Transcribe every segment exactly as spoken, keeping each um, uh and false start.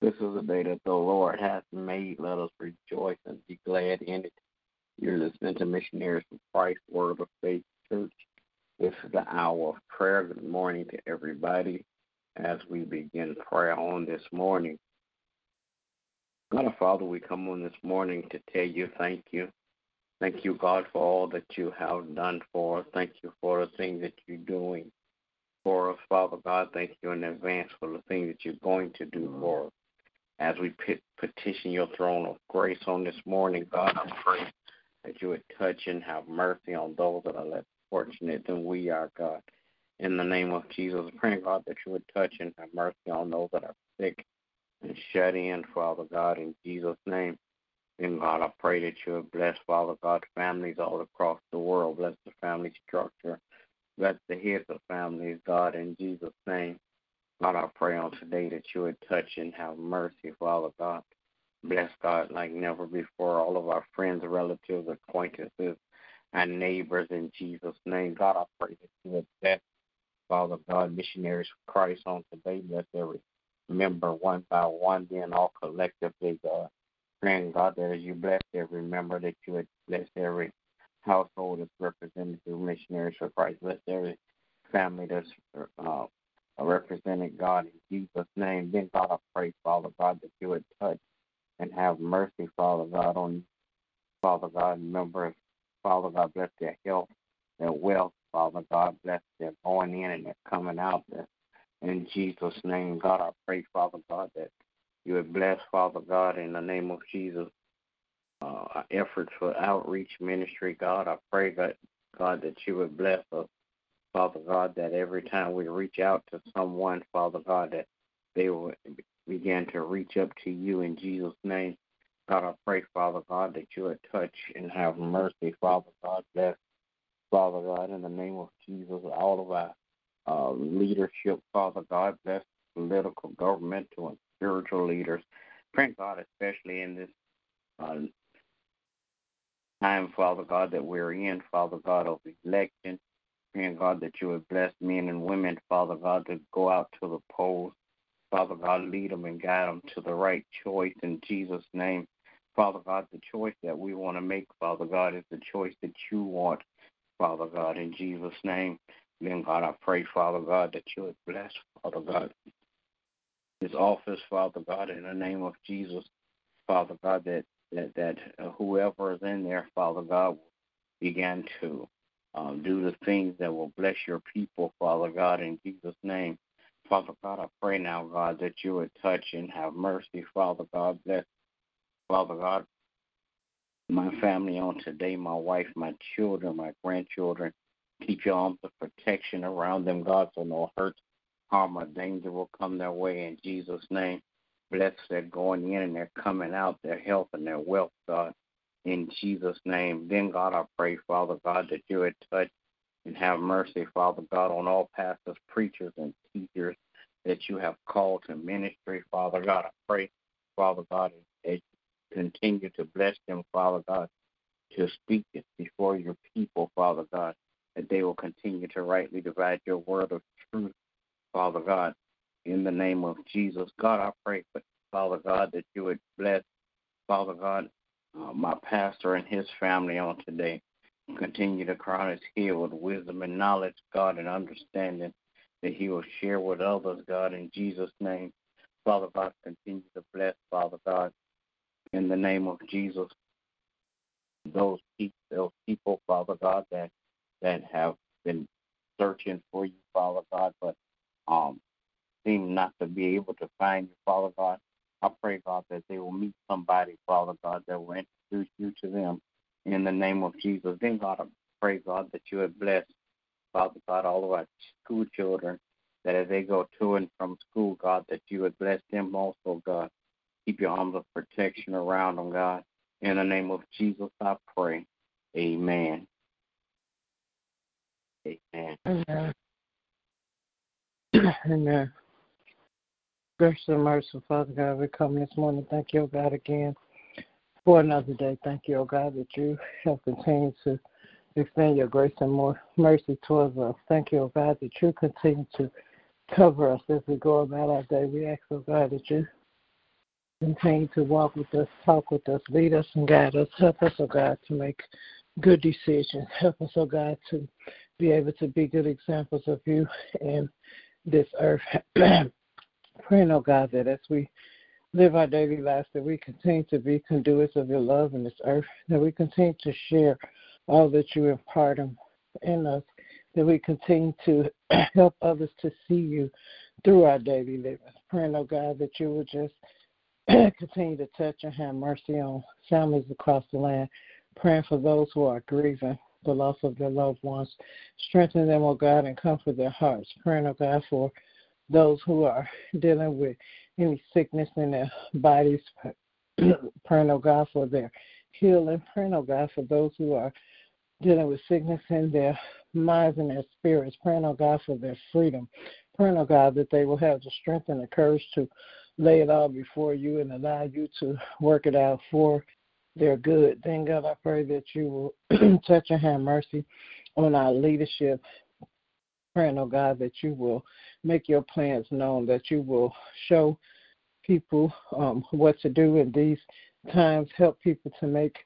This is a day that the Lord hath made. Let us rejoice and be glad in it. You're listening to Missionaries of Christ, Word of Faith Church. This is the hour of prayer. Good morning to everybody as we begin prayer on this morning. God, our Father, we come on this morning to tell you thank you. Thank you, God, for all that you have done for us. Thank you for the things that you're doing for us. Father God, thank you in advance for the things that you're going to do for us. As we petition your throne of grace on this morning, God, I pray that you would touch and have mercy on those that are less fortunate than we are, God. In the name of Jesus, I pray, God, that you would touch and have mercy on those that are sick and shut in, Father God, in Jesus' name. And God, I pray that you would bless, Father God, families all across the world. Bless the family structure. Bless the heads of families, God, in Jesus' name. God, I pray on today that you would touch and have mercy, Father God. Bless, God, like never before, all of our friends, relatives, acquaintances, and neighbors in Jesus' name. God, I pray that you would bless, Father God, Missionaries of Christ on today. Bless every member one by one, then all collectively, God. Praying, God, that as you bless every member, that you would bless every household that's represented through Missionaries of Christ. Bless every family that's uh, represented, God, in Jesus' name. Then, God, I pray, Father God, that you would touch and have mercy, Father God, on Father God members. Father God, bless their health, their wealth. Father God, bless their going in and their coming out. In Jesus' name, God, I pray, Father God, that you would bless, Father God, in the name of Jesus, uh, our efforts for outreach ministry. God, I pray, God, God, that you would bless us. Father God, that every time we reach out to someone, Father God, that they will begin to reach up to you in Jesus' name. God, I pray, Father God, that you would touch and have mercy. Father God, bless, Father God, in the name of Jesus, all of our uh, leadership. Father God, bless political, governmental, and spiritual leaders. Pray, God, especially in this uh, time, Father God, that we're in, Father God, of election. Praying, God, that you would bless men and women, Father God, to go out to the polls. Father God, lead them and guide them to the right choice in Jesus' name. Father God, the choice that we want to make, Father God, is the choice that you want, Father God, in Jesus' name. Then, God, I pray, Father God, that you would bless, Father God, this office, Father God, in the name of Jesus, Father God, that, that, that whoever is in there, Father God, began to Um, do the things that will bless your people, Father God, in Jesus' name. Father God, I pray now, God, that you would touch and have mercy. Father God, bless, Father God, my family on today, my wife, my children, my grandchildren. Keep your arms of protection around them, God, so no hurt, harm, or danger will come their way in Jesus' name. Bless their going in and their coming out, their health and their wealth, God. In Jesus' name. Then, God, I pray, Father God, that you would touch and have mercy, Father God, on all pastors, preachers, and teachers that you have called to ministry. Father God, I pray, Father God, that you continue to bless them, Father God, to speak it before your people, Father God, that they will continue to rightly divide your word of truth, Father God, in the name of Jesus. God, I pray, Father God, that you would bless, Father God, Uh, my pastor and his family on today. Continue to crown his head with wisdom and knowledge, God, and understanding that he will share with others, God, in Jesus' name. Father God, continue to bless, Father God, in the name of Jesus, those people, those people Father God, that that have been searching for you, Father God, but um, seem not to be able to find you, Father God. I pray, God, that they will meet somebody, Father God, that will introduce you to them in the name of Jesus. Then, God, I pray, God, that you would bless, Father God, all of our school children, that as they go to and from school, God, that you would bless them also, God, Keep your arms of protection around them, God. In the name of Jesus, I pray. Amen. Amen. Amen. Amen. Gracious and merciful Father God, we come this morning. Thank you, oh God, again for another day. Thank you, oh God, that you have continued to extend your grace and more mercy towards us. Thank you, oh God, that you continue to cover us as we go about our day. We ask, oh God, that you continue to walk with us, talk with us, lead us and guide us. Help us, oh God, to make good decisions. Help us, oh God, to be able to be good examples of you in this earth. Praying, oh God, that as we live our daily lives, that we continue to be conduits of your love in this earth, that we continue to share all that you impart in us, that we continue to help others to see you through our daily living. Praying, oh God, that you will just continue to touch and have mercy on families across the land. Praying for those who are grieving the loss of their loved ones. Strengthen them, oh God, and comfort their hearts. Praying, oh God, for those who are dealing with any sickness in their bodies. Praying, oh God, for their healing. Praying, oh God, for those who are dealing with sickness in their minds and their spirits. Praying, oh God, for their freedom. Praying, oh God, that they will have the strength and the courage to lay it all before you and allow you to work it out for their good. Then, God, I pray that you will touch and have mercy on our leadership. Praying, oh God, that you will make your plans known, that you will show people um, what to do in these times, help people to make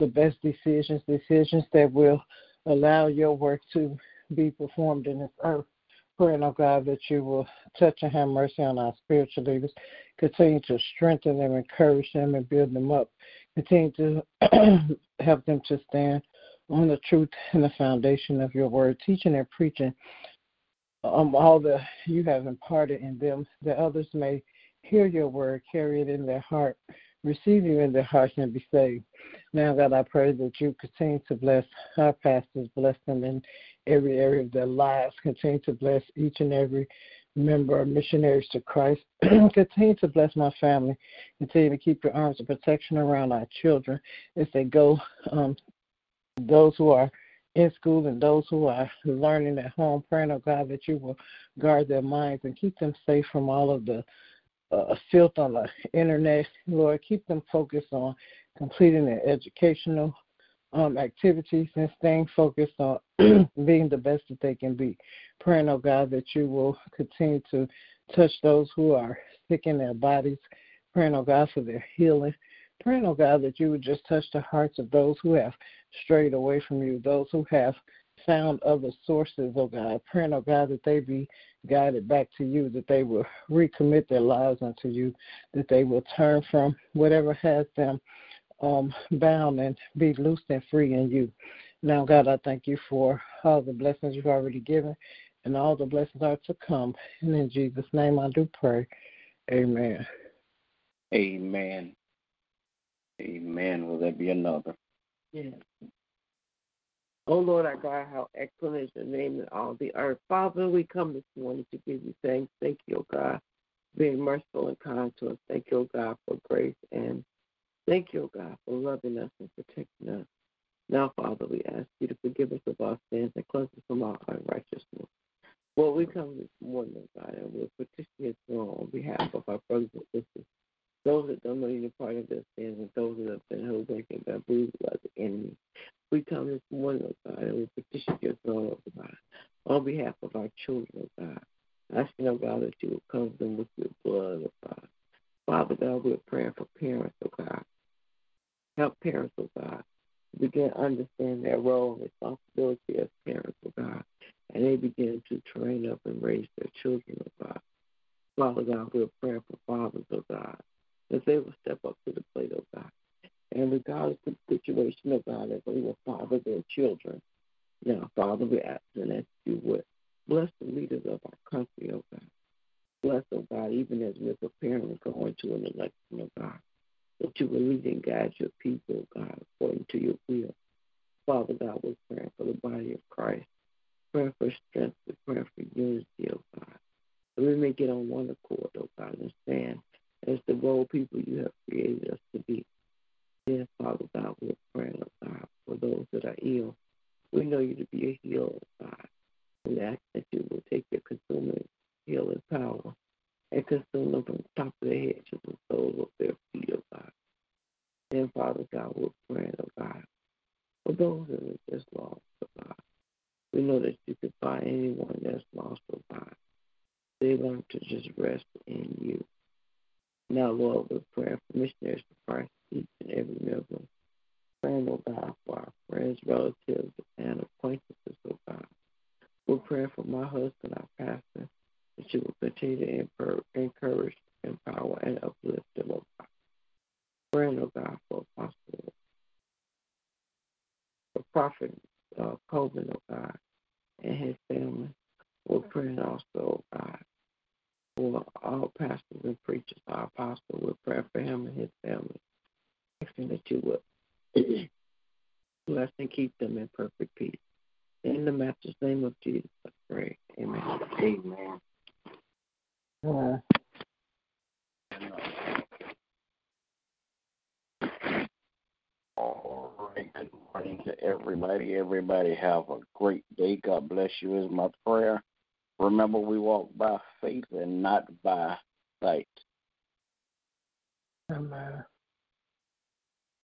the best decisions, decisions that will allow your work to be performed in this earth. Praying, oh God, that you will touch and have mercy on our spiritual leaders. Continue to strengthen them, encourage them, and build them up. Continue to help them to stand on the truth and the foundation of your word, teaching and preaching um, all that you have imparted in them, that others may hear your word, carry it in their heart, receive you in their hearts, and be saved. Now, God, I pray that you continue to bless our pastors, bless them in every area of their lives. Continue to bless each and every member of Missionaries to Christ. Continue to bless my family. Continue to keep your arms of protection around our children as they go, um, those who are in school and those who are learning at home. Praying, oh God, that you will guard their minds and keep them safe from all of the uh, filth on the internet. Lord, keep them focused on completing their educational Um, activities and staying focused on being the best that they can be. Praying, oh God, that you will continue to touch those who are sick in their bodies. Praying, oh God, for their healing. Praying, oh God, that you would just touch the hearts of those who have strayed away from you, those who have found other sources, oh God. Praying, oh God, that they be guided back to you, that they will recommit their lives unto you, that they will turn from whatever has them Um, bound and be loosed and free in you. Now, God, I thank you for all the blessings you've already given and all the blessings are to come. And in Jesus' name I do pray. Amen. Amen. Amen. Will there be another? Yes. Oh, Lord, our God, how excellent is your name in all the earth. Father, we come this morning to give you thanks. Thank you, O God, for being merciful and kind to us. Thank you, O God, for grace and thank you, O God, for loving us and protecting us. Now, Father, we ask you to forgive us of our sins and cleanse us from our unrighteousness. Well, we come this morning, O God, and we'll petition your throne on behalf of our brothers and sisters, those that don't know any part of their sins and those that have been held back and been bruised by the enemy. We come this morning, O God, and we petition your throne, O God, on behalf of our children, O God. Asking, O God, that you will cover them with your blood, O God. Father God, we're praying for parents, O God. Help parents, oh God, begin to understand their role and responsibility as parents, oh God, and they begin to train up and raise their children, oh God. Father God, we're praying for fathers, oh God, that they will step up to the plate, oh God. And regardless of the situation, oh God, that they will father their children. Now, Father, we're asking that you would bless the leaders of our country, oh God. Bless, oh God, even as we're preparing to go into an election, oh God, that you will lead and guide your people, God, according to your will. Father God, we're praying for the body of Christ. Praying for strength. We're praying for unity, oh God. That we may get on one accord, oh God, and stand as the bold people you have created us to be. Yes, Father God, we're praying, oh God, for those that are ill. We know you to be a healer, God. We ask that you will take your consuming healing power and consume them from the top of their head to the soles of their feet, oh God. Then, Father God, we're praying, oh God, for those that are just lost, oh God. We know that you can find anyone that's lost, oh God. They learn to just rest in you. Now, Lord, we're praying for missionaries of Christ, each and every member. Praying, oh God, for our friends, relatives, and acquaintances, oh God. We're praying for my husband, our pastor, that you will continue to encourage, empower, and uplift him, oh God. Praying, oh God, for Apostle, for Prophet uh, Coleman, oh God, and his family. We're praying also, oh God, for all pastors and preachers, our apostle. We're praying for him and his family, asking that you would bless and keep them in perfect peace. In the Master's name of Jesus, I pray. Amen. Amen. Uh, all right. Good morning to everybody. Everybody have a great day. God bless you is my prayer. Remember, we walk by faith and not by sight. Amen.